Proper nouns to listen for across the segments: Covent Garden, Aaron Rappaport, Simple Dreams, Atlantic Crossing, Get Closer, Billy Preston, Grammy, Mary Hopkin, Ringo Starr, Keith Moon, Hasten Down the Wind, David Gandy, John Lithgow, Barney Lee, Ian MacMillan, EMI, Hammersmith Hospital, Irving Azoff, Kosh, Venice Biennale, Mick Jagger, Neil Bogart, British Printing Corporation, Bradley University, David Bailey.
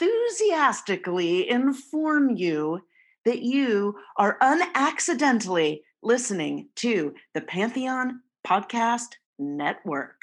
enthusiastically inform you that you are unaccidentally listening to the Pantheon Podcast Network.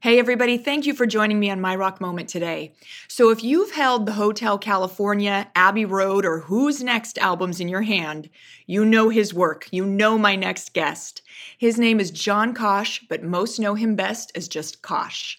Hey everybody, thank you for joining me on My Rock Moment today. So if you've held the Hotel California, Abbey Road, or Who's Next albums in your hand, you know his work, you know my next guest. His name is John Kosh, but most know him best as just Kosh.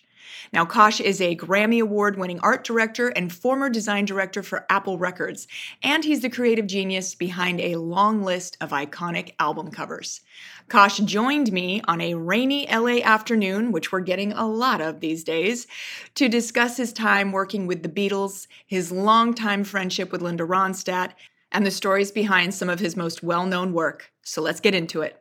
Now, Kosh is a Grammy Award-winning art director and former design director for Apple Records, and he's the creative genius behind a long list of iconic album covers. Kosh joined me on a rainy LA afternoon, which we're getting a lot of these days, to discuss his time working with the Beatles, his longtime friendship with Linda Ronstadt, and the stories behind some of his most well-known work. So let's get into it.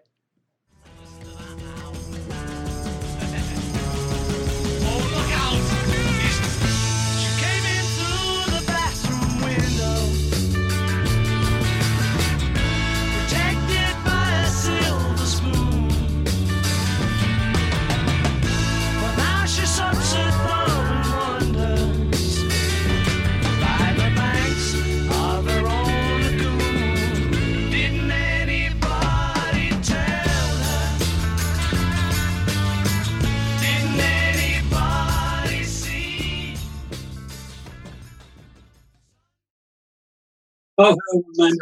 Oh,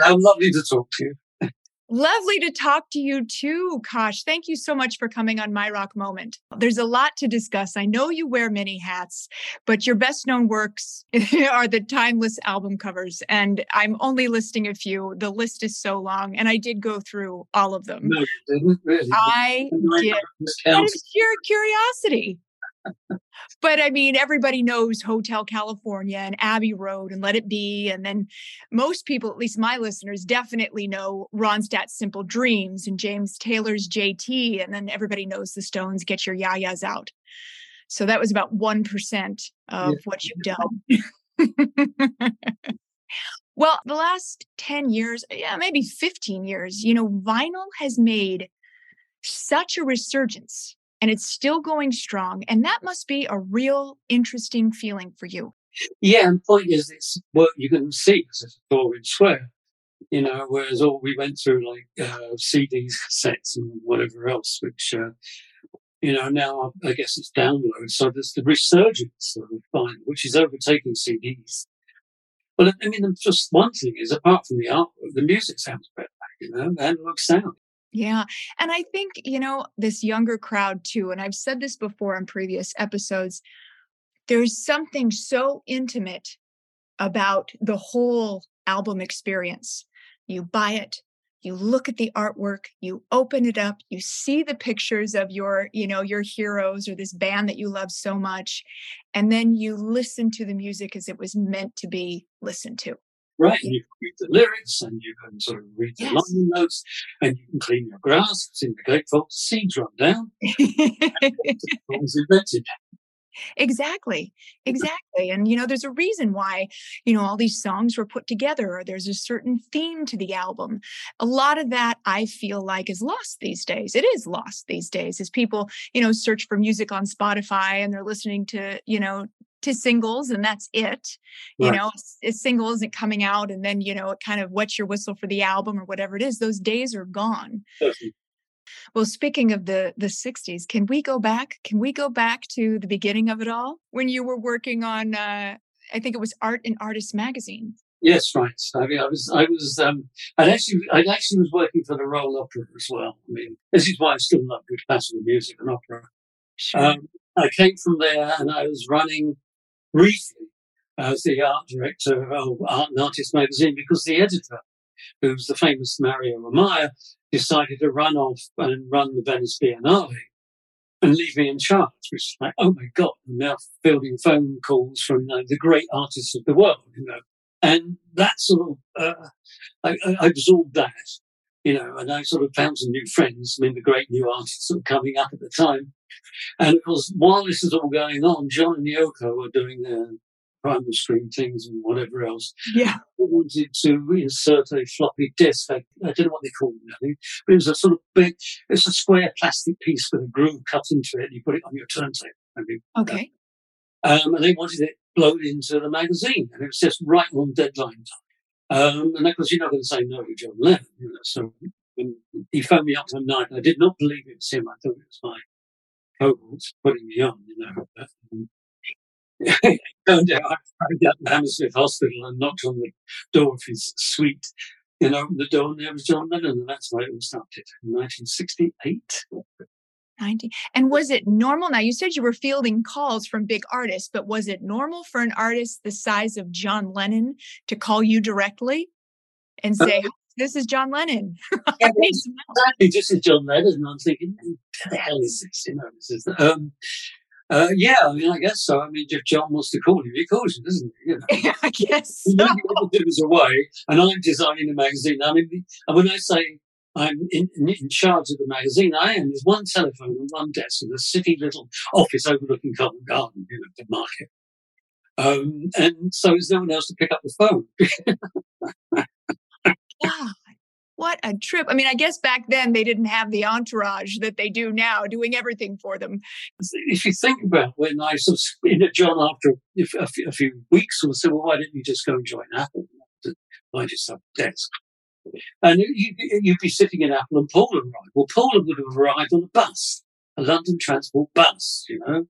how lovely to talk to you. Lovely to talk to you too, Kosh. Thank you so much for coming on My Rock Moment. There's a lot to discuss. I know you wear many hats, but your best known works are the timeless album covers. And I'm only listing a few. The list is so long. And I did go through all of them. No, you didn't, really. I did. Out of sheer curiosity. But I mean, everybody knows Hotel California and Abbey Road and Let It Be. And then most people, at least my listeners, definitely know Ronstadt's Simple Dreams and James Taylor's JT. And then everybody knows the Stones, Get Your Yayas Out. So that was about 1% of what you've done. Well, the last 10 years, maybe 15 years, vinyl has made such a resurgence. And it's still going strong. And that must be a real interesting feeling for you. Yeah, and the point is, it's what you can see because it's a four-inch square, whereas all we went through, like CDs, cassettes, and whatever else, which, now I guess it's download. So there's the resurgence of vinyl, which is overtaking CDs. But I mean, just one thing is, apart from the artwork, the music sounds better, the analog sound. Yeah. And I think, this younger crowd too, and I've said this before on previous episodes, there's something so intimate about the whole album experience. You buy it, you look at the artwork, you open it up, you see the pictures of your, your heroes or this band that you love so much. And then you listen to the music as it was meant to be listened to. Right, and you can read the lyrics, and you can sort of read the line notes, and you can clean your grass, it's in the gatefold, seeds run down. Exactly. And, there's a reason why, all these songs were put together, or there's a certain theme to the album. A lot of that, I feel like, is lost these days. It is lost these days as people, search for music on Spotify, and they're listening to, to singles, and that's it. Right. A single isn't coming out, and then it kind of what's your whistle for the album or whatever it is. Those days are gone. Definitely. Well, speaking of the 60s, can we go back? Can we go back to the beginning of it all when you were working on? I think it was Art and Artist magazine. Yes, right. I mean, I actually was working for the Royal Opera as well. I mean, this is why I still love good classical music and opera. Sure. I came from there, and I was running briefly as the art director of Art and Artist magazine, because the editor, who's the famous Mario Amaya, decided to run off and run the Venice Biennale and leave me in charge, which is like, oh my God, I'm now fielding phone calls from the great artists of the world, you know. And that sort of, I absorbed that, you know, and I sort of found some new friends, I mean, the great new artists that were coming up at the time. And of course, while this is all going on, John and Yoko are doing their Primal Scream things and whatever else. Yeah. I wanted to insert a floppy disk. I don't know what they called it, I think, but it was a sort of big, it's a square plastic piece with a groove cut into it, and you put it on your turntable. I mean, okay. And they wanted it blown into the magazine, and it was just right on deadline time. And of course, you're not going to say no to John Lennon, you know. So when he phoned me up one night, I did not believe it was him. I thought it was my cohorts putting me on, you know. But, turned out I went down to Hammersmith Hospital and knocked on the door of his suite and opened the door, and there was John Lennon, and that's why it all started in 1968. 90. And was it normal? Now, you said you were fielding calls from big artists, but was it normal for an artist the size of John Lennon to call you directly and say, this is John Lennon? Yeah, exactly, this is John Lennon. And I'm thinking, who the hell is this? You know, this is yeah, I mean, I guess so. I mean, if John wants to call you, he calls you, doesn't he? You know? Yeah, I guess so. He was away, and I'm designing the magazine. I mean, and when I say I'm in charge of the magazine, I am. There's one telephone and one desk in a city little office overlooking Covent Garden, you know, the market. And so there's no one else to pick up the phone. Wow. What a trip. I mean, I guess back then they didn't have the entourage that they do now, doing everything for them. If you think about when I sort of, you know, John, after a few weeks, we'll say, well, why didn't you just go and join Apple and find yourself a desk? And you'd be sitting in Apple and Paul arrived. Well, Paul would have arrived on a bus, a London transport bus, you know.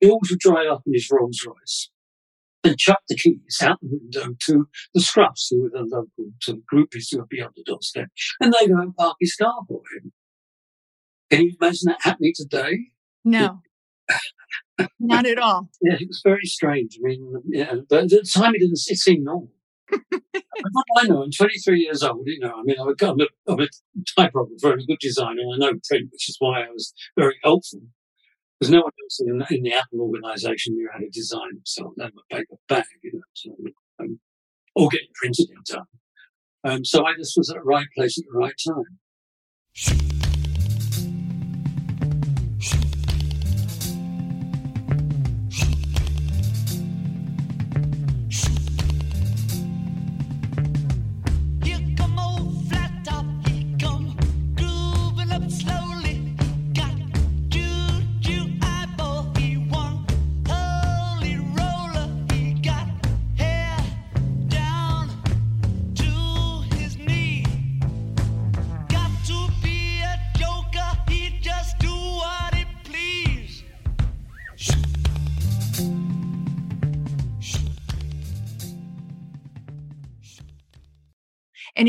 He always would drive up in his Rolls Royce and chuck the keys out the window to the Scruffs, who were the local sort of groupies who would be on the doorstep, and they go and park his car for him. Can you imagine that happening today? No. Not at all. Yeah, it was very strange. I mean, yeah, but at the time it seemed normal. I know, I'm 23 years old, you know, I mean, I'm a typographer and a good designer, and I know print, which is why I was very helpful. There's no one else in the Apple organisation who had a design, so they would make a bag, you know, so, or get printed in time. So I just was at the right place at the right time. And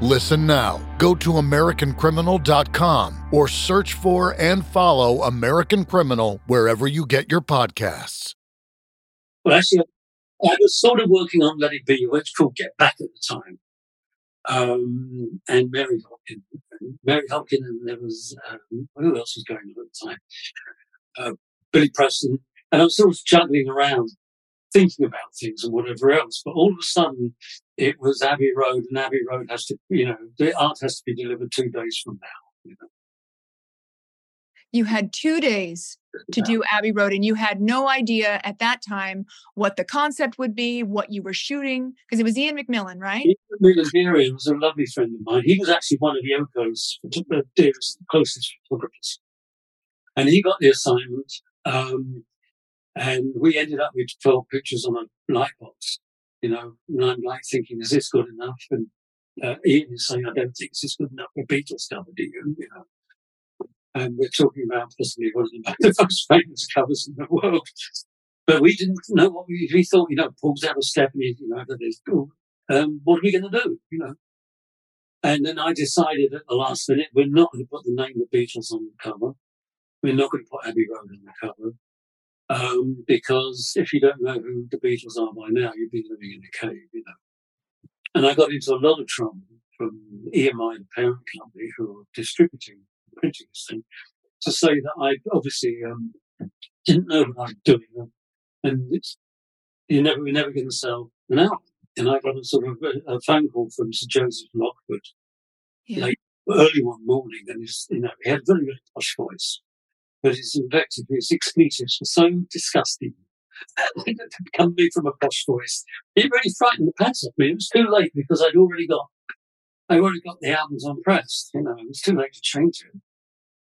Listen now. Go to AmericanCriminal.com or search for and follow American Criminal wherever you get your podcasts. Well, actually, I was sort of working on Let It Be, which was called Get Back at the time, and Mary Hopkin. And there was, who else was going on at the time? Billy Preston. And I was sort of juggling around, thinking about things and whatever else. But all of a sudden, it was Abbey Road, and Abbey Road has to, the art has to be delivered 2 days from now. You had 2 days to do Abbey Road, and you had no idea at that time what the concept would be, what you were shooting, because it was Ian MacMillan, right? Ian MacMillan was a lovely friend of mine. He was actually one of Yoko's dearest, closest photographers. And he got the assignment, and we ended up with 12 pictures on a light box. And I'm like thinking, is this good enough? And Ian is saying, I don't think this is good enough for Beatles cover, do you? And we're talking about possibly one of the most famous covers in the world. But we didn't know what we thought, Paul's out of step and he's, what are we going to do, And then I decided at the last minute, we're not going to put the name of the Beatles on the cover. We're not going to put Abbey Road on the cover. Because if you don't know who the Beatles are by now, you've been living in a cave, And I got into a lot of trouble from EMI, the parent company, who were distributing, printing this thing, to say that I obviously didn't know what I was doing, and we're never going to sell an album. And I got a sort of a phone call from Sir Joseph Lockwood, early one morning, and he had a very, very posh voice. But his invective, his expletives were so disgusting. They come me from a posh voice. It really frightened the pants off me. It was too late because I'd already got the albums on press. It was too late to change it.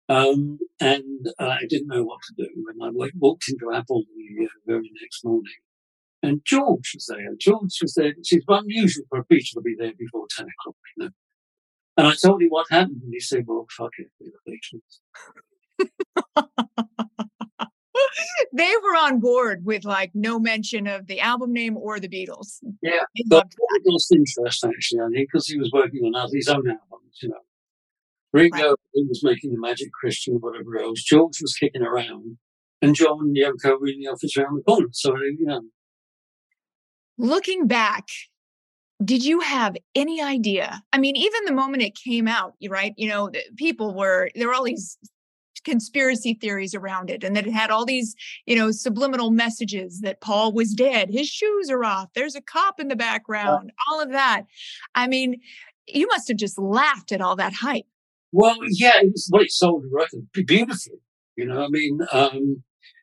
And I didn't know what to do. And I walked into Apple the very next morning. And George was there. Which is unusual for a Beatle to be there before 10 o'clock. And I told him what happened. And he said, well, fuck it, we're the Beatles. They were on board with like no mention of the album name or the Beatles. Yeah, but Ringo's interest actually, I think, because he was working on his own albums, you know. Ringo he was making The Magic Christian, whatever else. George was kicking around, and John and Yoko were in the office around the corner. So, you know. Looking back, did you have any idea? I mean, even the moment it came out, right? You know, people were, there were all these conspiracy theories around it, and that it had all these, you know, subliminal messages that Paul was dead, his shoes are off, there's a cop in the background, all of that. I mean, you must have just laughed at all that hype. Well, yeah, it was what it sold the record beautifully, you know, I mean,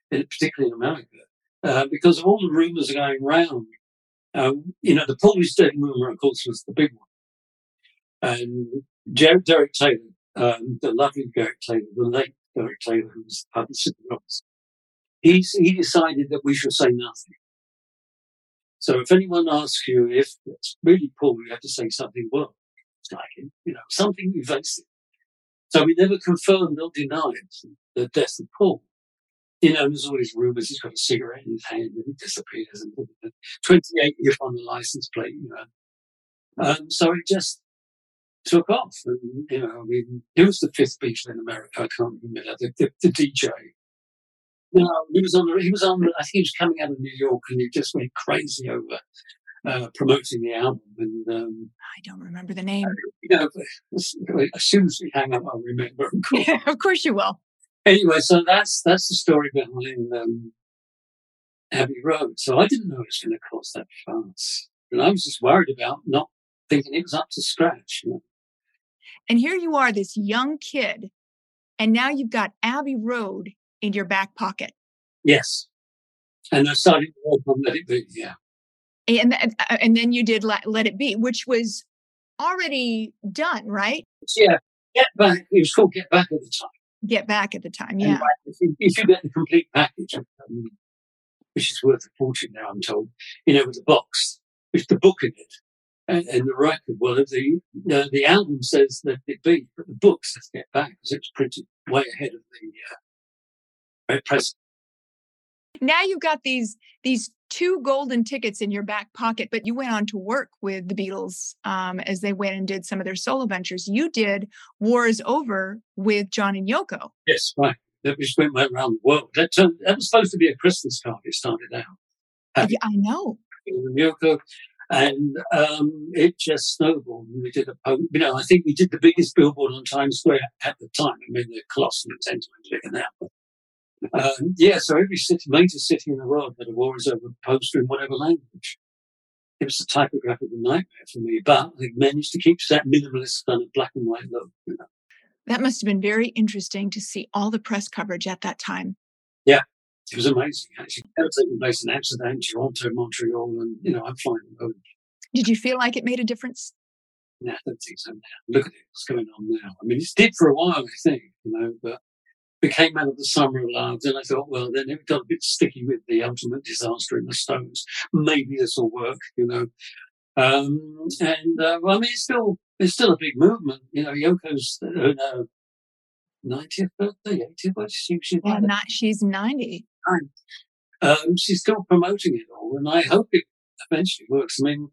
particularly in America, because of all the rumors going around. You know, the Paul is dead rumor, of course, was the big one. And Derek Taylor, the lovely Derek Taylor, the late Derek Taylor, who was the publicist, he decided that we should say nothing. So if anyone asks you if it's really Paul, you have to say something, well, it's like him, you know, something evasive. So we never confirmed or denied the death of Paul. You know, there's all these rumors, he's got a cigarette in his hand and he disappears and 28 years on the license plate, you know. So it just took off. And, you know, I mean, who was the fifth Beatle in America? I can't remember, the DJ. No, he was on, I think he was coming out of New York and he just went crazy over promoting the album. And I don't remember the name. You know, as soon as we hang up, I'll remember. Of course, yeah, of course you will. Anyway, so that's the story behind Abbey Road. So I didn't know it was going to cause that fast. And I was just worried about not thinking it was up to scratch. You know? And here you are, this young kid, and now you've got Abbey Road in your back pocket. Yes. And I started to work on Let It Be, yeah. And then you did Let It Be, which was already done, right? Yeah. Get Back. It was called Get Back at the time. Get Back at the time, yeah. If you get the complete package, which is worth a fortune now, I'm told, you know, with the box, with the book in it, and the record. Well, the album says Let It Be, but the book says Get Back because it was printed way ahead of the press. Now you've got these two golden tickets in your back pocket, but you went on to work with the Beatles as they went and did some of their solo ventures. You did War Is Over with John and Yoko. Yes, right. That just went around the world. That was supposed to be a Christmas card. It started out. Yeah, I know. And Yoko, and it just snowballed. And we did I think we did the biggest billboard on Times Square at the time. I mean, they're colossal intensely bigger now. So every city, major city in the world had a War Is Over poster in whatever language. It was a typographical nightmare for me, but I managed to keep that minimalist kind of black and white look. You know. That must have been very interesting to see all the press coverage at that time. Yeah, it was amazing, actually. It was taking place in Amsterdam, Toronto, Montreal, and, you know, I'm flying over. Did you feel like it made a difference? No, I don't think so now. Look at it, what's going on now. I mean, it did for a while, I think, you know, but we came out of the summer of love, and I thought, well, then it got a bit sticky with the ultimate disaster in the Stones. Maybe this will work, you know. I mean, it's still a big movement. You know, Yoko's 90th birthday, 80th birthday. She's 90. She's still promoting it all, and I hope it eventually works. I mean,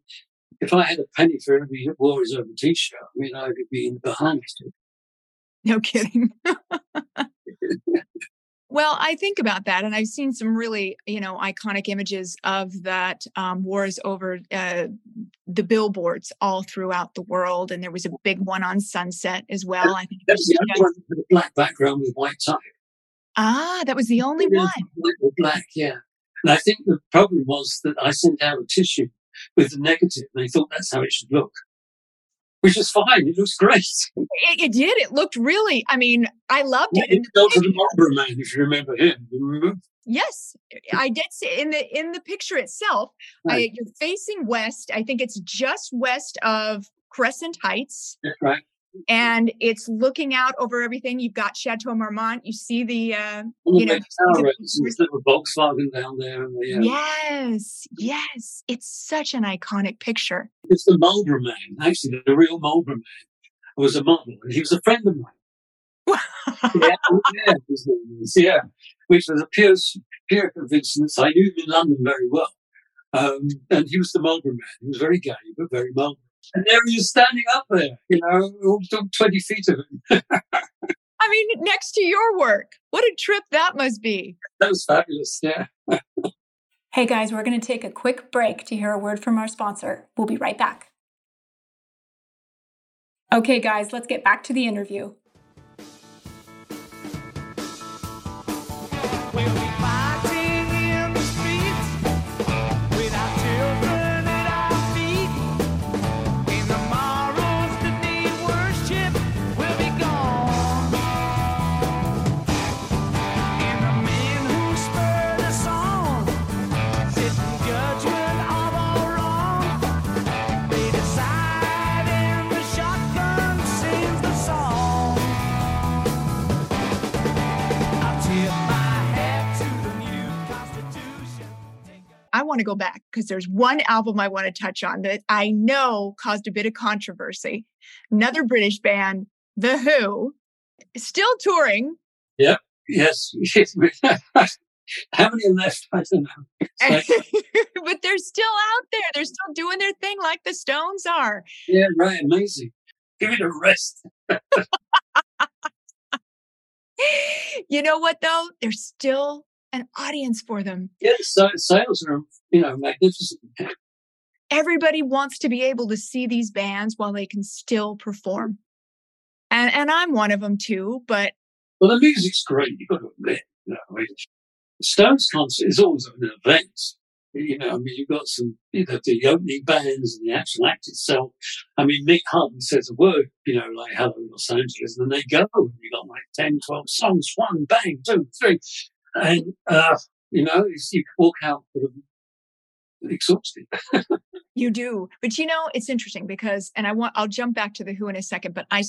if I had a penny for every War Is Over t-shirt, I mean, I could be in behind it. No kidding. Well, I think about that, and I've seen some really, you know, iconic images of that War Is Over, the billboards all throughout the world, and there was a big one on Sunset as well. I think that's the only one with a black background with white type. Ah, that was the only one. Black, yeah. And I think the problem was that I sent out a tissue with the negative, and they thought that's how it should look. Which is fine. It looks great. It did. It looked really, I mean, I loved it. It goes to the Marlboro Man, if you remember him. You remember? Yes, I did see in the picture itself. Right. You're facing west. I think it's just west of Crescent Heights. That's right. And it's looking out over everything. You've got Chateau Marmont. You see the, there's a little Volkswagen down there. And Yes. It's such an iconic picture. It's the Marlboro Man. Actually, the real Marlboro Man was a model, and he was a friend of mine. Yeah, yeah. which was a peer coincidence. I knew him in London very well. And he was the Marlborough man. He was very gay, but very Marlborough. And there he is standing up there, you know, all 20 feet of him. I mean, next to your work. What a trip that must be. That was fabulous, yeah. Hey guys, we're going to take a quick break to hear a word from our sponsor. We'll be right back. Okay guys, let's get back to the interview. I want to go back because there's one album I want to touch on that I know caused a bit of controversy. Another British band, The Who, still touring. Yep. Yes. How many left? I don't know. But they're still out there. They're still doing their thing like the Stones are. Yeah, right. Amazing. Give it a rest. You know what, though? They're still an audience for them. Yes, sales are, you know, magnificent. Everybody wants to be able to see these bands while they can still perform. And I'm one of them too, but... Well, the music's great, you've got to admit. You know, Stones concert is always an event. You know, I mean, you've got some, you know, the opening bands and the actual act itself. I mean, Mick Hunt says a word, you know, like hello Los Angeles, and then they go. You've got like 10, 12 songs, one, bang, two, three... And, you know, you walk out sort of exhausted. You do. But, you know, it's interesting because, and I'll jump back to The Who in a second, but I've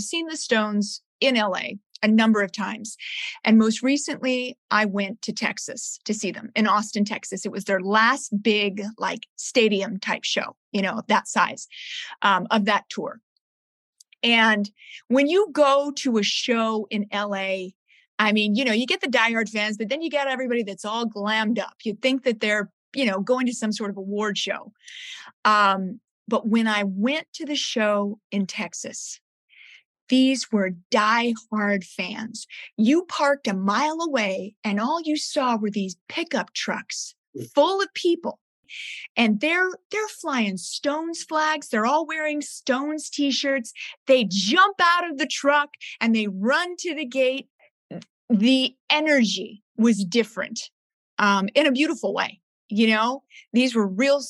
seen the Stones in LA a number of times. And most recently, I went to Texas to see them in Austin, Texas. It was their last big, like, stadium type show, you know, of that size, of that tour. And when you go to a show in LA, I mean, you know, you get the diehard fans, but then you got everybody that's all glammed up. You'd think that they're, you know, going to some sort of award show. But when I went to the show in Texas, these were diehard fans. You parked a mile away and all you saw were these pickup trucks full of people. And they're flying Stones flags. They're all wearing Stones t-shirts. They jump out of the truck and they run to the gate. The energy was different in a beautiful way. You know, these were real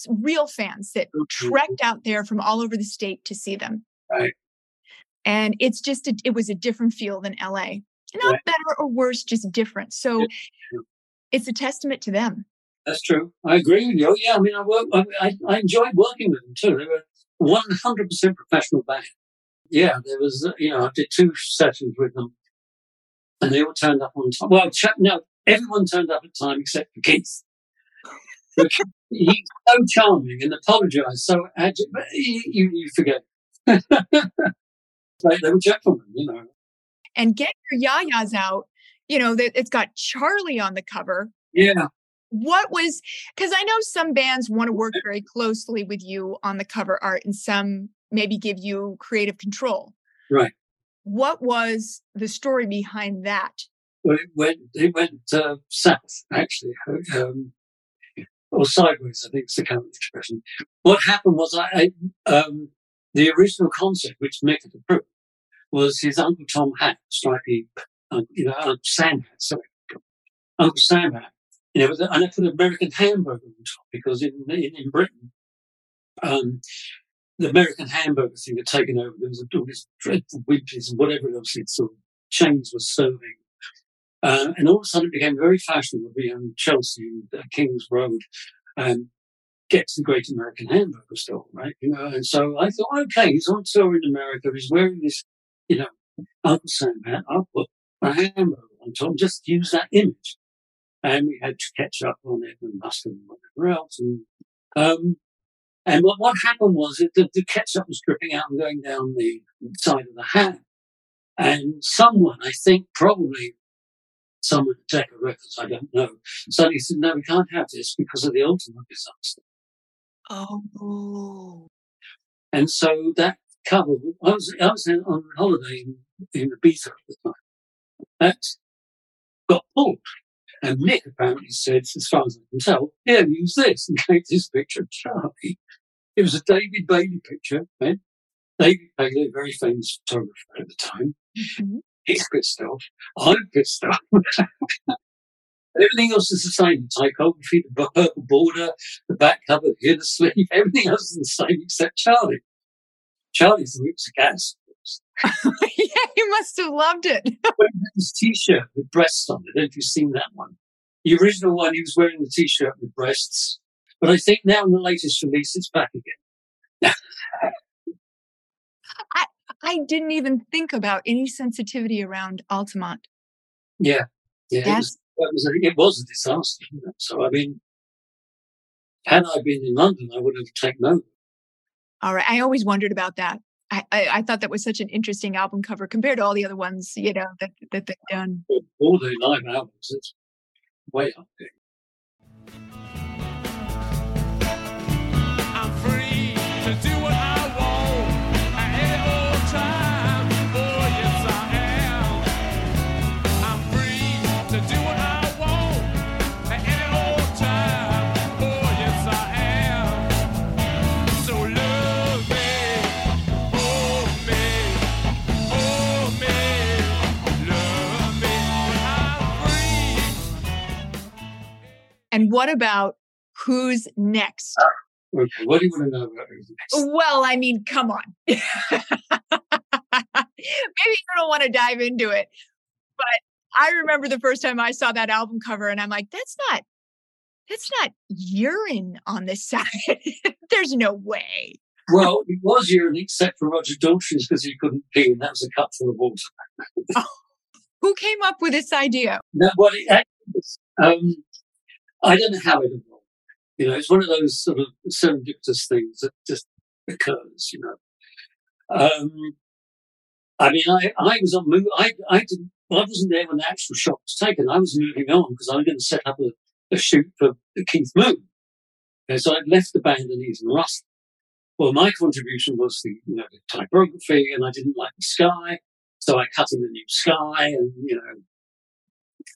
fans that trekked out there from all over the state to see them. Right. And it's just, it was a different feel than LA. Not right. Better or worse, just different. So it's a testament to them. That's true. I agree with you. Yeah, I mean, I enjoyed working with them too. They were 100% professional band. Yeah, there was, you know, I did 2 sessions with them. And they all turned up on time. Well, no, everyone turned up at time except for Keith. He's so charming and apologised, so you forget. Like they were gentlemen, you know. And Get Your Yayas Out, you know, it's got Charlie on the cover. Yeah. Because I know some bands want to work very closely with you on the cover art and some maybe give you creative control. Right. What was the story behind that? Well, it went south, actually, or sideways, I think is the current expression. What happened was the original concept, which Mick had approved, was his Uncle Tom hat, slightly, you know, Uncle Sam hat. You know, and I put an American hamburger on top because in Britain, the American hamburger thing had taken over. There was all these dreadful Wimpies and whatever else these sort of chains were serving. And all of a sudden it became very fashionable to be on Chelsea and King's Road and get to the Great American Hamburger Store, right? You know, and so I thought, okay, he's on tour in America. He's wearing this, you know, Uncle Sam hat. I'll put a hamburger on top and just use that image. And we had ketchup on it and mustard and whatever else. And what happened was that the ketchup was dripping out and going down the side of the hat. And someone, I think probably someone at Decca Records, I don't know, suddenly said, no, we can't have this because of the ultimate disaster. Oh. And so that cover, I was on holiday in Ibiza at the time. That got pulled. And Nick apparently said, as far as I can tell, here, use this, and gave this picture of Charlie. It was a David Bailey picture, then. David Bailey, a very famous photographer at the time. Mm-hmm. He's pissed off. I'm pissed off. Everything else is the same. Typography, the border, the back cover, the inner sleeve, everything else is the same except Charlie. Charlie's the whips of gas. Yeah, you must have loved it. He had this T-shirt with breasts on it. I don't know if you've seen that one. The original one, he was wearing the T-shirt with breasts. But I think now in the latest release, it's back again. I didn't even think about any sensitivity around Altamont. Yeah. Yeah. It was a disaster. You know? So, I mean, had I been in London, I would have taken over. All right. I always wondered about that. I thought that was such an interesting album cover compared to all the other ones, you know, that they've done. All the live albums, it's way up there. I'm free to do what I want. I had all time. Boy, yes, I am. I'm free to do what I want. I had all time. Boy, yes, I am. So love me. Oh, me. Oh, me. Love me. I'm free. And what about Who's Next? Okay, what do you want to know about Who's Next? Well, I mean, come on. Maybe you don't want to dive into it, but I remember the first time I saw that album cover and I'm like, that's not urine on this side. There's no way. Well, it was urine except for Roger Daltrey's because he couldn't pee and that was a cup full of water. Oh, who came up with this idea? No, well, I don't know how it evolved. You know, it's one of those sort of serendipitous things that just occurs, you know. I mean, I wasn't there when the actual shot was taken. I was moving on because I was going to set up a shoot for Keith Moon. And so I'd left the band and Ethan Russell. Well, my contribution was the typography and I didn't like the sky. So I cut in a new sky and, you know,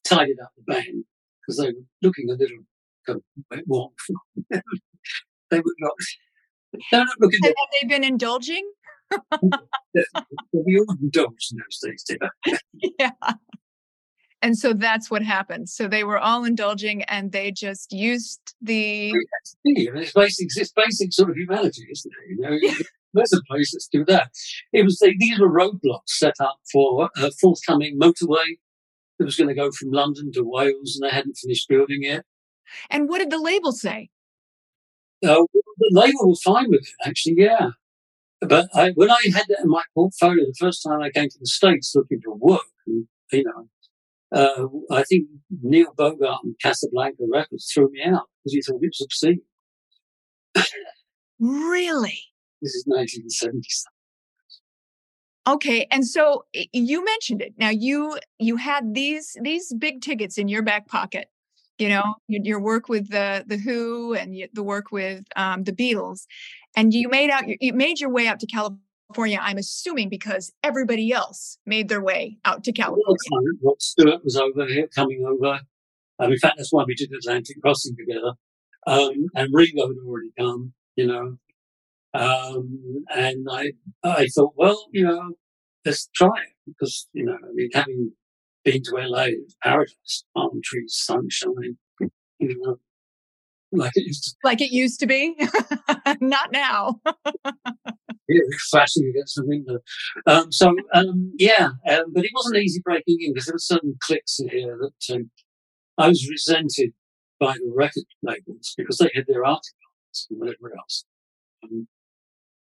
tidied up the band because they were looking a little warm. They would not. They're not looking. Have they been indulging? We all indulged in those days, didn't we? Yeah. And so that's what happened. So they were all indulging, and they just used the. It's basic sort of humanity, isn't it? You know, yeah. There's a place. Let's do that. It was. These were roadblocks set up for a forthcoming motorway that was going to go from London to Wales, and they hadn't finished building it. And what did the label say? The label was fine with it, actually, yeah. But when I had that in my portfolio, the first time I came to the States looking for work, and, you know, I think Neil Bogart and Casablanca Records threw me out because he thought it was obscene. Really? This is 1970s. Okay, and so you mentioned it. Now you had these big tickets in your back pocket. You know, your work with the Who and the work with the Beatles, and you made your way out to California. I'm assuming because everybody else made their way out to California. Well, Stuart was over here, coming over. In fact, that's why we did Atlantic Crossing together. And Ringo had already come, you know. And I thought, well, you know, let's try it because you know, I mean, having been to LA, paradise, palm trees, sunshine, you know, like it used to be. Not now. Yeah, flashing against the window. But it wasn't easy breaking in because there were certain cliques in here that I was resented by the record labels because they had their articles and whatever else.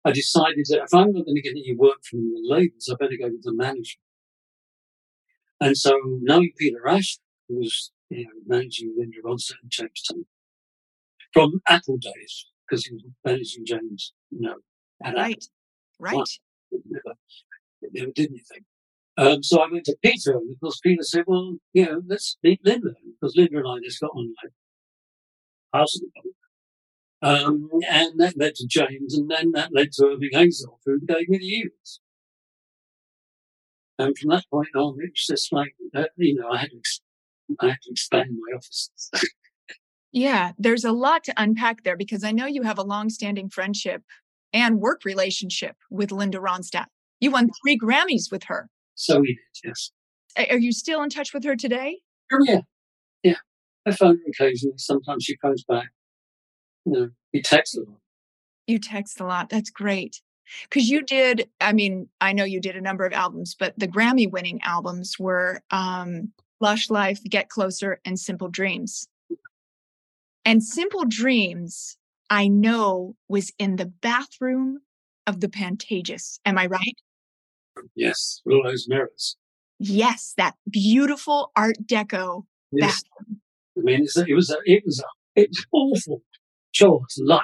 I decided that if I'm not going to get any work from the labels, I better go with the management. And so knowing Peter Rash, who was managing Linda Ronstadt and James Taylor from Apple days, because he was managing James, you know. Right. Apple. Right. Never did anything. So I went to Peter, and of course Peter said, well, you know, let's meet Linda, because Linda and I just got on like half of the and that led to James, and then that led to Irving Azoff, who gave me the years. And from that point on, it was just like, you know, I had to expand my offices. Yeah, there's a lot to unpack there, because I know you have a long-standing friendship and work relationship with Linda Ronstadt. You won 3 Grammys with her. So we did, yes. Are you still in touch with her today? Yeah. I phone her occasionally. Sometimes she phones back. You know, we text a lot. You text a lot. That's great. Because you did, I mean, I know you did a number of albums, but the Grammy-winning albums were Lush Life, Get Closer, and Simple Dreams. And Simple Dreams, I know, was in the bathroom of the Pantages. Am I right? Yes, Willow's Mirrors. Yes, that beautiful Art Deco bathroom. I mean, it was awful chore to light,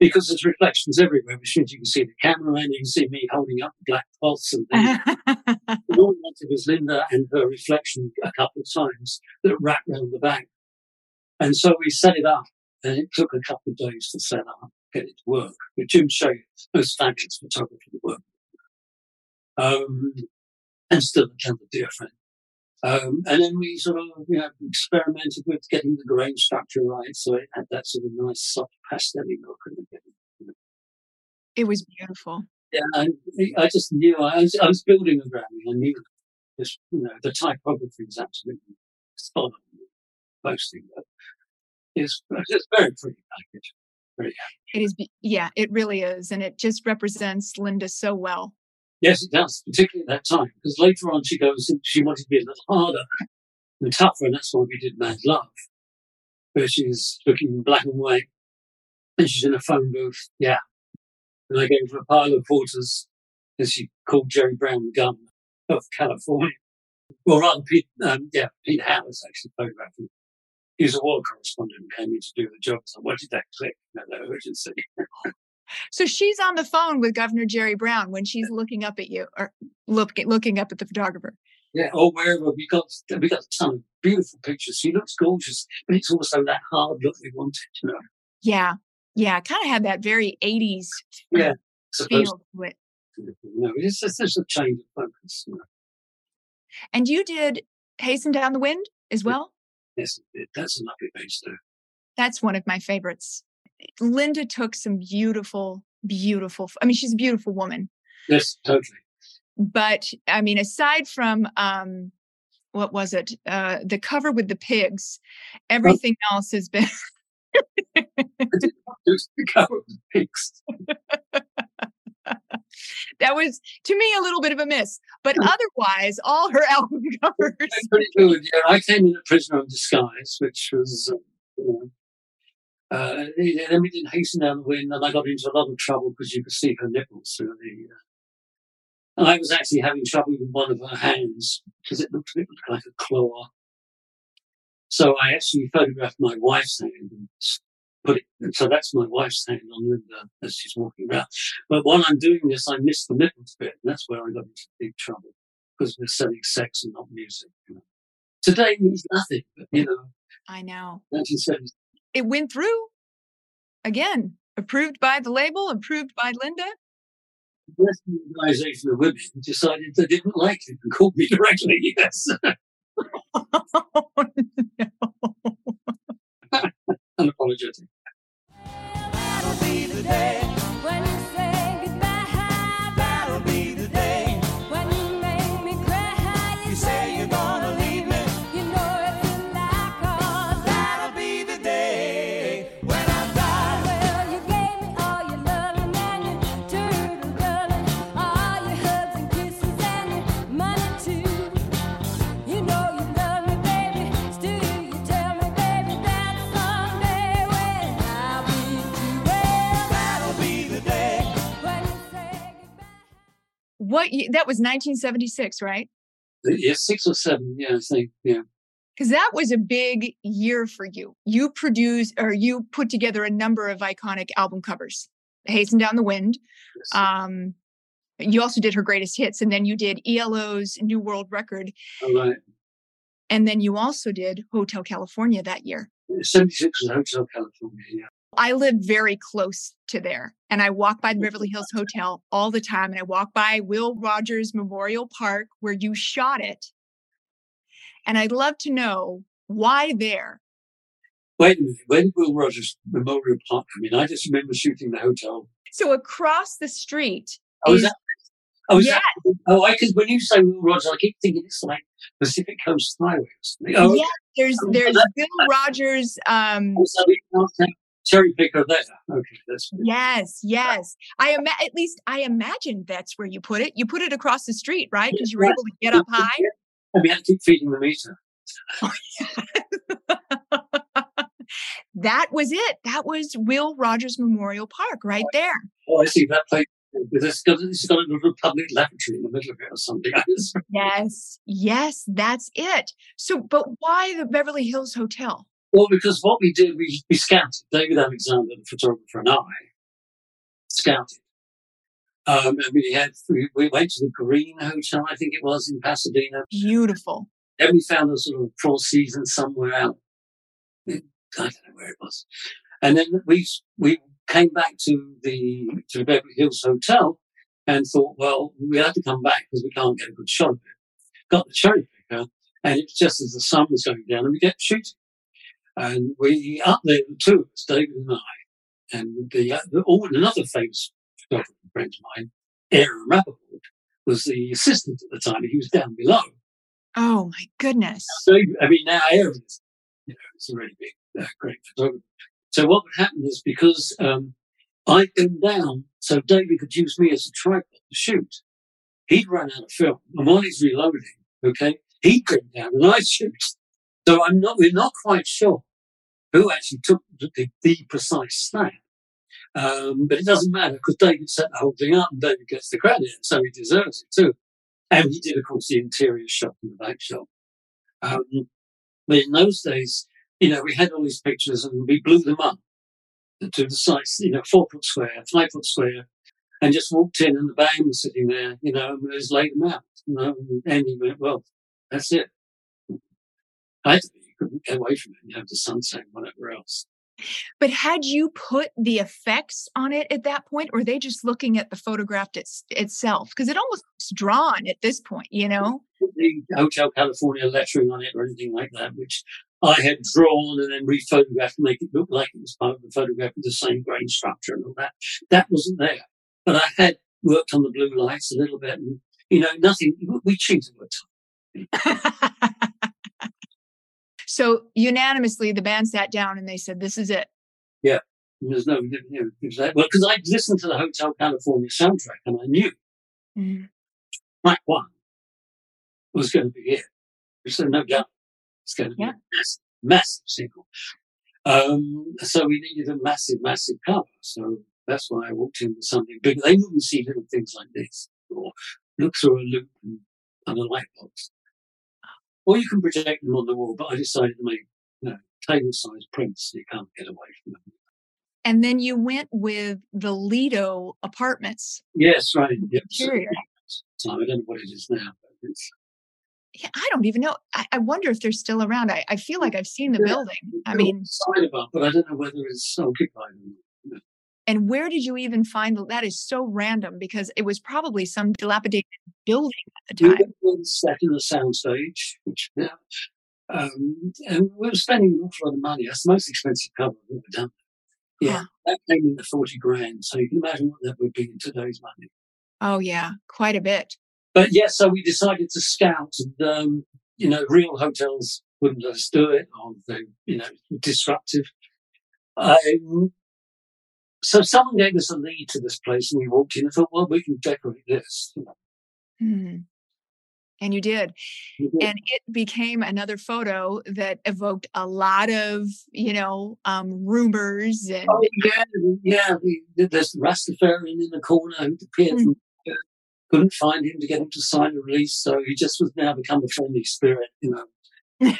because there's reflections everywhere, which means you can see the camera and you can see me holding up black cloths and things. And all I wanted was Linda and her reflection a couple of times that wrapped round the back. And so we set it up, and it took a couple of days to set up, get it to work. With Jim Shea, most fabulous photographer to work with. And still a dear friend. And then we sort of, you know, experimented with getting the grain structure right, so it had that sort of nice, soft, pastel look. It was beautiful. Yeah, and I just knew I was building a Grammy. I knew, just, you know, the typography was absolutely spot on. Posting that is just very pretty package. Very happy. It is, yeah, it really is, and it just represents Linda so well. Yes, it does, particularly at that time, because later on she goes, she wanted to be a little harder and tougher, and that's why we did Mad Love, where she's looking black and white, and she's in a phone booth, yeah. And I gave her a pile of quarters, and she called Jerry Brown the Gun of California. Well, rather, Pete Howes actually photographed him. He was a war correspondent who came in to do the job, so what did that click? No, no urgency. So she's on the phone with Governor Jerry Brown when she's looking up at you, or looking up at the photographer. Yeah, or wherever. We got a ton of beautiful pictures. She looks gorgeous, but it's also that hard look we wanted, you know. Yeah. Kind of had that very 80s feel to it. No, it's just a change of focus. You know. And you did Hasten Down the Wind as well? Yes, that's a lovely page too. That's one of my favorites. Linda took some beautiful, I mean, she's a beautiful woman. Yes, totally. But, I mean, aside from, what was it? The cover with the pigs, everything else has been... I did not do the cover with the pigs. That was, to me, a little bit of a miss. But otherwise, all her album covers... That's pretty good, yeah. I came in A Prisoner of Disguise, which was... then we did Hasten Down the Wind, and I got into a lot of trouble because you could see her nipples through the... and I was actually having trouble with one of her hands because it looked like a claw. So I actually photographed my wife's hand and put it... So that's my wife's hand on Linda as she's walking around. But while I'm doing this, I missed the nipples bit, and that's where I got into big trouble because we're selling sex and not music. You know. Today means nothing, but, you know... I know. 1970s. It went through again, approved by the label, approved by Linda. The Western Organization of Women decided they didn't like it and called me directly. Yes. Oh, no. Unapologetic. That'll be the day when you say goodbye. That'll be the day when you make me cry. You say you're gonna leave me. You know it. That was 1976, right? Yeah, 6 or 7. Yeah, I think. Yeah, because that was a big year for you. You put together a number of iconic album covers: "Hasten Down the Wind," yes. You also did her greatest hits, and then you did ELO's New World Record. All right. And then you also did Hotel California that year. 76 was Hotel California, yeah. I lived very close to there, and I walk by the Beverly Hills Hotel all the time, and I walk by Will Rogers Memorial Park where you shot it. And I'd love to know why there. When Will Rogers Memorial Park come in? I just remember shooting the hotel. So across the street. Because when you say Will Rogers, I keep thinking it's like Pacific Coast Highway. Oh, yeah, there's Will Rogers. Cherry picker there. Okay, that's good. Yes. I imagined that's where you put it. You put it across the street, right? Because you were able to get up high. And we had to keep feeding the meter. Oh, yeah. That was it. That was Will Rogers Memorial Park right there. Oh, I see that place. It's got a little public lavatory in the middle of it or something. Yes, that's it. So, but why the Beverly Hills Hotel? Well, because what we did, we scouted. David Alexander, the photographer, and I scouted. And we went to the Green Hotel, I think it was, in Pasadena. Beautiful. Then we found a sort of Four Seasons somewhere out. I don't know where it was. And then we came back to the Beverly Hills Hotel and thought, well, we have to come back because we can't get a good shot of it. Got the cherry picker, and it was just as the sun was going down, and we kept shooting. And we up there, the two of us, David and I, and another famous photographer friend of mine, Aaron Rappaport, was the assistant at the time. He was down below. Oh my goodness! Now Aaron is, it's a really big, great photographer. So what would happen is because I'd been down, so David could use me as a tripod to shoot. He'd run out of film, and while he's reloading, he'd go down and I'd shoot. So we're not quite sure who actually took the precise snap. But it doesn't matter because David set the whole thing up and David gets the credit, so he deserves it too. And he did, of course, the interior shot and the back shot. But in those days, we had all these pictures and we blew them up to the size, 4 foot square, 5 foot square, and just walked in and the band was sitting there, and we just laid them out. And Andy went, well, that's it. You couldn't get away from it. You have the sunset and whatever else. But had you put the effects on it at that point, or are they just looking at the photograph itself? Because it almost looks drawn at this point, The Hotel California lettering on it or anything like that, which I had drawn and then re-photographed to make it look like it was part of the photograph with the same grain structure and all that. That wasn't there. But I had worked on the blue lights a little bit and, nothing. We cheated with time. So unanimously, the band sat down and they said, this is it. Yeah. There's no, because I'd listened to the Hotel California soundtrack and I knew track one was going to be it. So no doubt it's going to be a massive single. So we needed a massive, massive cover. So that's why I walked into something big. They wouldn't see little things like this or look through a loop and a light box. Or you can project them on the wall, but I decided to make table-sized prints so you can't get away from them. And then you went with the Lido Apartments. Yes, right. Yep. Interior. So I don't know what it is now. But I don't even know. I wonder if they're still around. I feel like I've seen the building. Side of it, but I don't know whether it's occupied or not. And where did you even find that? Is so random because it was probably some dilapidated building at the time. We were set in a soundstage, and we were spending an awful lot of money. That's the most expensive cover we've ever done. Yeah, that came in the 40 grand. So you can imagine what that would be in today's money. Oh yeah, quite a bit. But so we decided to scout, and real hotels wouldn't let us do it, or they, disruptive. So someone gave us a lead to this place and we walked in and thought, well, we can decorate this. And you did. And it became another photo that evoked a lot of, rumors. And there's Rastafarian in the corner who appeared from the couldn't find him to get him to sign a release. So he just was now become a friendly spirit, There's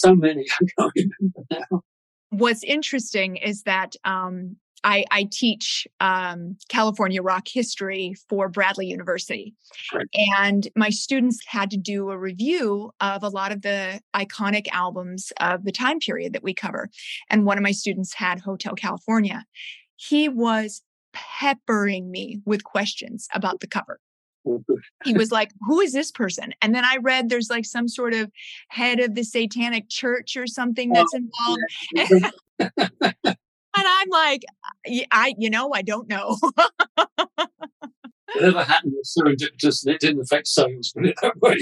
so many I can't remember now. What's interesting is that I teach California rock history for Bradley University. Right. And my students had to do a review of a lot of the iconic albums of the time period that we cover. And one of my students had Hotel California. He was peppering me with questions about the cover. He was like, who is this person? And then I read there's like some sort of head of the Satanic Church or something that's involved. And I'm like, I don't know. Whatever happened was serendipitous, and it didn't affect science, but it that way.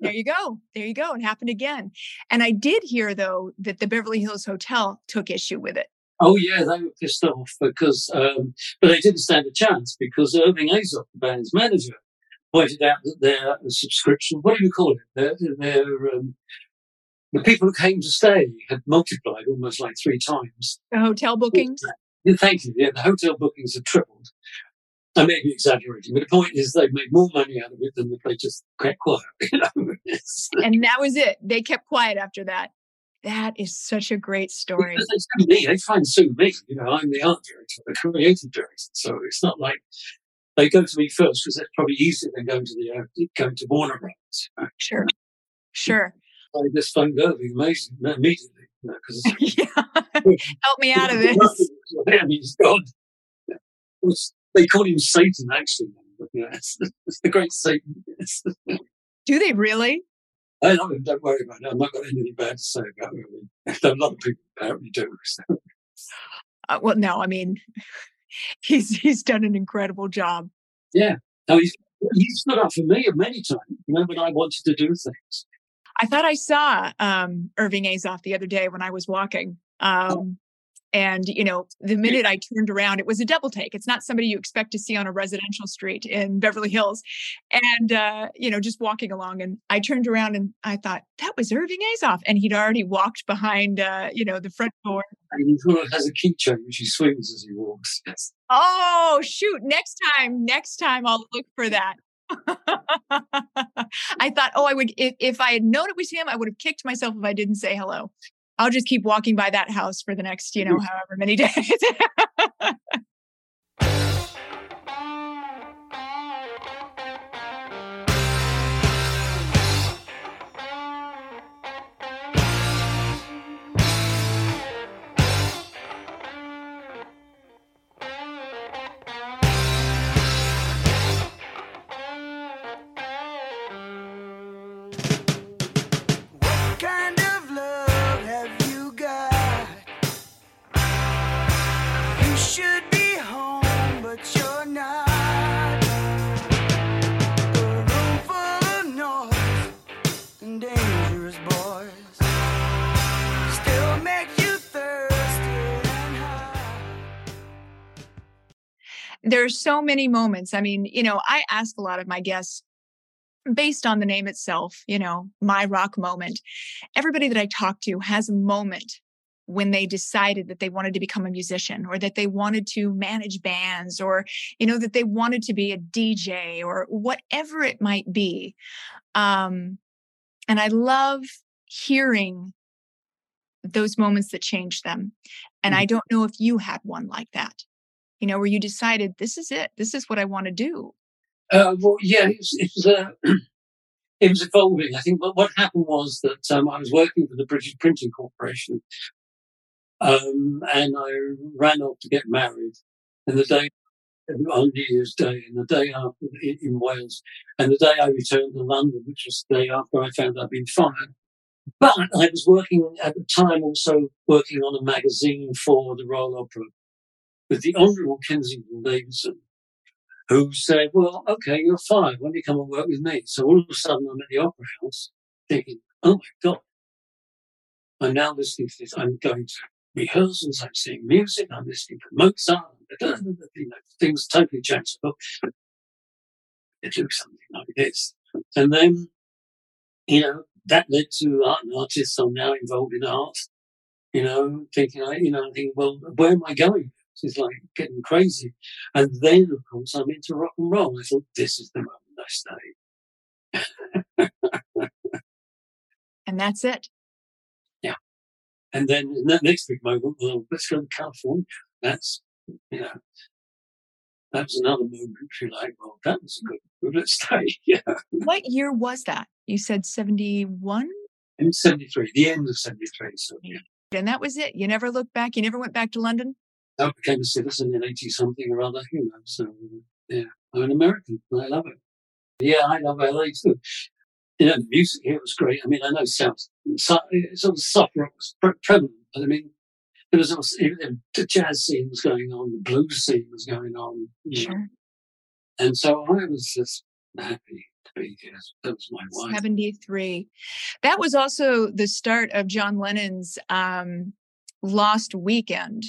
There you go. It happened again. And I did hear, though, that the Beverly Hills Hotel took issue with it. Oh, yeah, they were pissed off because, but they didn't stand a chance because Irving Azoff, the band's manager, pointed out that their subscription, what do you call it? The people who came to stay had multiplied almost like 3 times. The hotel bookings? Yeah, thank you. Yeah, the hotel bookings had tripled. I may be exaggerating, but the point is they made more money out of it than if they just kept quiet. You know? And that was it. They kept quiet after that. That is such a great story. They try and sue me. You know, I'm the art director, the creative director. So it's not like they go to me first because that's probably easier than going to Warner Bros. Sure. I just found Irving amazing immediately. You know, help me out of this. I mean, God. They call him Satan, actually. You know, it's the great Satan. Do they really? I love him. Don't worry about it. I've not got anything bad to say about him. A lot of people apparently do. So. Well, no, I mean, he's done an incredible job. Yeah. No, he's stood up for me many times, you know, when I wanted to do things. I thought I saw Irving Azoff the other day when I was walking. And, you know, the minute I turned around, it was a double take. It's not somebody you expect to see on a residential street in Beverly Hills. And, you know, just walking along. And I turned around and I thought, that was Irving Azoff. And he'd already walked behind, the front door. And he has a keychain, which he swings as he walks. Yes. Oh, shoot. Next time I'll look for that. I thought, I would, if I had known it was him, I would have kicked myself if I didn't say hello. I'll just keep walking by that house for the next, however many days. There are so many moments. I mean, I ask a lot of my guests based on the name itself, My Rock Moment. Everybody that I talk to has a moment when they decided that they wanted to become a musician or that they wanted to manage bands or, that they wanted to be a DJ or whatever it might be. And I love hearing those moments that changed them. And I don't know if you had one like that. Where you decided, this is it. This is what I want to do. Well, yeah, it was evolving. I think what happened was that I was working for the British Printing Corporation and I ran off to get married. And the day on New Year's Day and the day after in Wales and the day I returned to London, which was the day after I found I'd been fired. But I was working at the time also working on a magazine for the Royal Opera with the Honourable Kensington Davidson, who said, well, okay, you're fired. Why don't you come and work with me? So all of a sudden, I'm at the Opera House thinking, oh, my God, I'm now listening to this. I'm going to rehearsals. I'm seeing music. I'm listening to Mozart. Things totally changed. But I do something like this. And then, that led to art and artists. I'm now involved in art, thinking, well, where am I going? Is like getting crazy. And then, of course, I'm into rock and roll. I thought, this is the moment I stay. And that's it. Yeah. And then in that next big moment, well, let's go to California. That's, you know, that was another moment. You're like, well, that was a good let's stay. Yeah. What year was that? You said 71? In 73, the end of 73. So, yeah. And that was it. You never looked back. You never went back to London. I became a citizen in 80 something or other. You know, so yeah, I'm an American. And I love it. Yeah, I love LA too. You know, the music here was great. I mean, I know sort of soft rock was prevalent, but I mean, there was also, even the jazz scene was going on, the blues scene was going on. Sure. Know. And so I was just happy to be here. That was my wife. 73. That was also the start of John Lennon's Lost Weekend.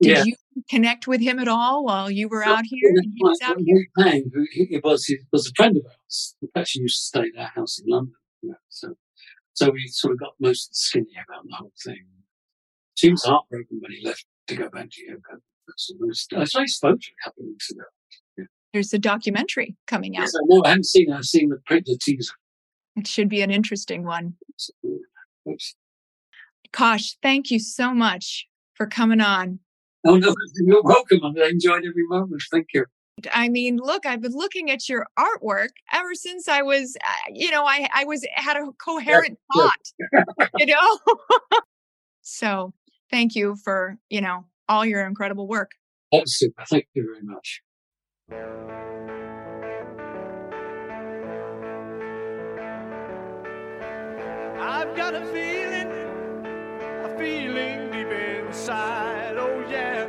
Did you connect with him at all while you were out here? And he was out here. He was a friend of ours. He actually used to stay at our house in London. You know, so we sort of got most of the skinny about the whole thing. She was heartbroken when he left to go back to Yoko. I spoke to her a couple of weeks ago. Yeah. There's a documentary coming out. Yes, I know. I haven't seen it. I've seen the teaser. It should be an interesting one. Oops. Kosh, thank you so much for coming on. Oh, no, you're welcome. I enjoyed every moment. Thank you. I mean, look, I've been looking at your artwork ever since I was, I had a coherent thought, you know? So thank you for, you know, all your incredible work. That's super. Thank you very much. I've got a feeling. Feeling deep inside, oh yeah,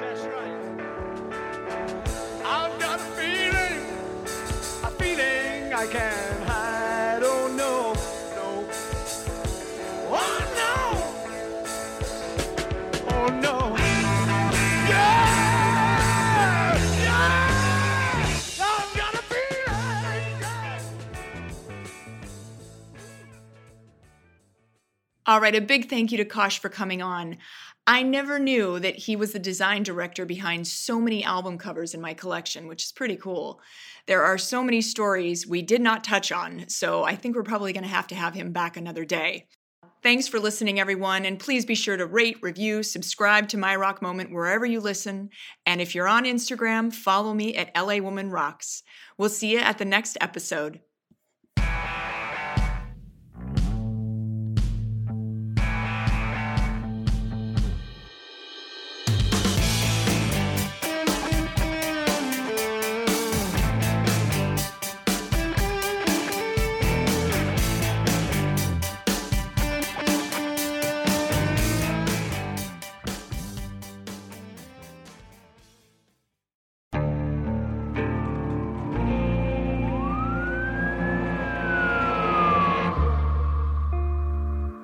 that's right. I've got a feeling I can't hide, oh no, no, oh no, oh no, yeah, yeah, I've got a feeling, yeah. All right, a big thank you to Kosh for coming on. I never knew that he was the design director behind so many album covers in my collection, which is pretty cool. There are so many stories we did not touch on, so I think we're probably going to have him back another day. Thanks for listening, everyone, and please be sure to rate, review, subscribe to My Rock Moment wherever you listen, and if you're on Instagram, follow me at LA Woman Rocks. We'll see you at the next episode.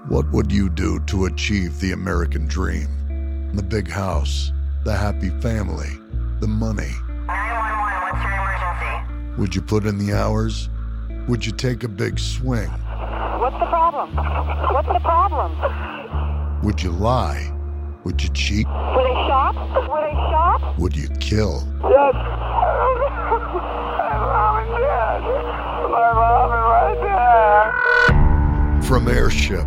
What would you do to achieve the American dream? The big house, the happy family, the money. 911, what's your emergency? Would you put in the hours? Would you take a big swing? What's the problem? What's the problem? Would you lie? Would you cheat? Would I shop? Would I shop? Would you kill? Yes. My mom and dad. My mom and my dad. From Airship,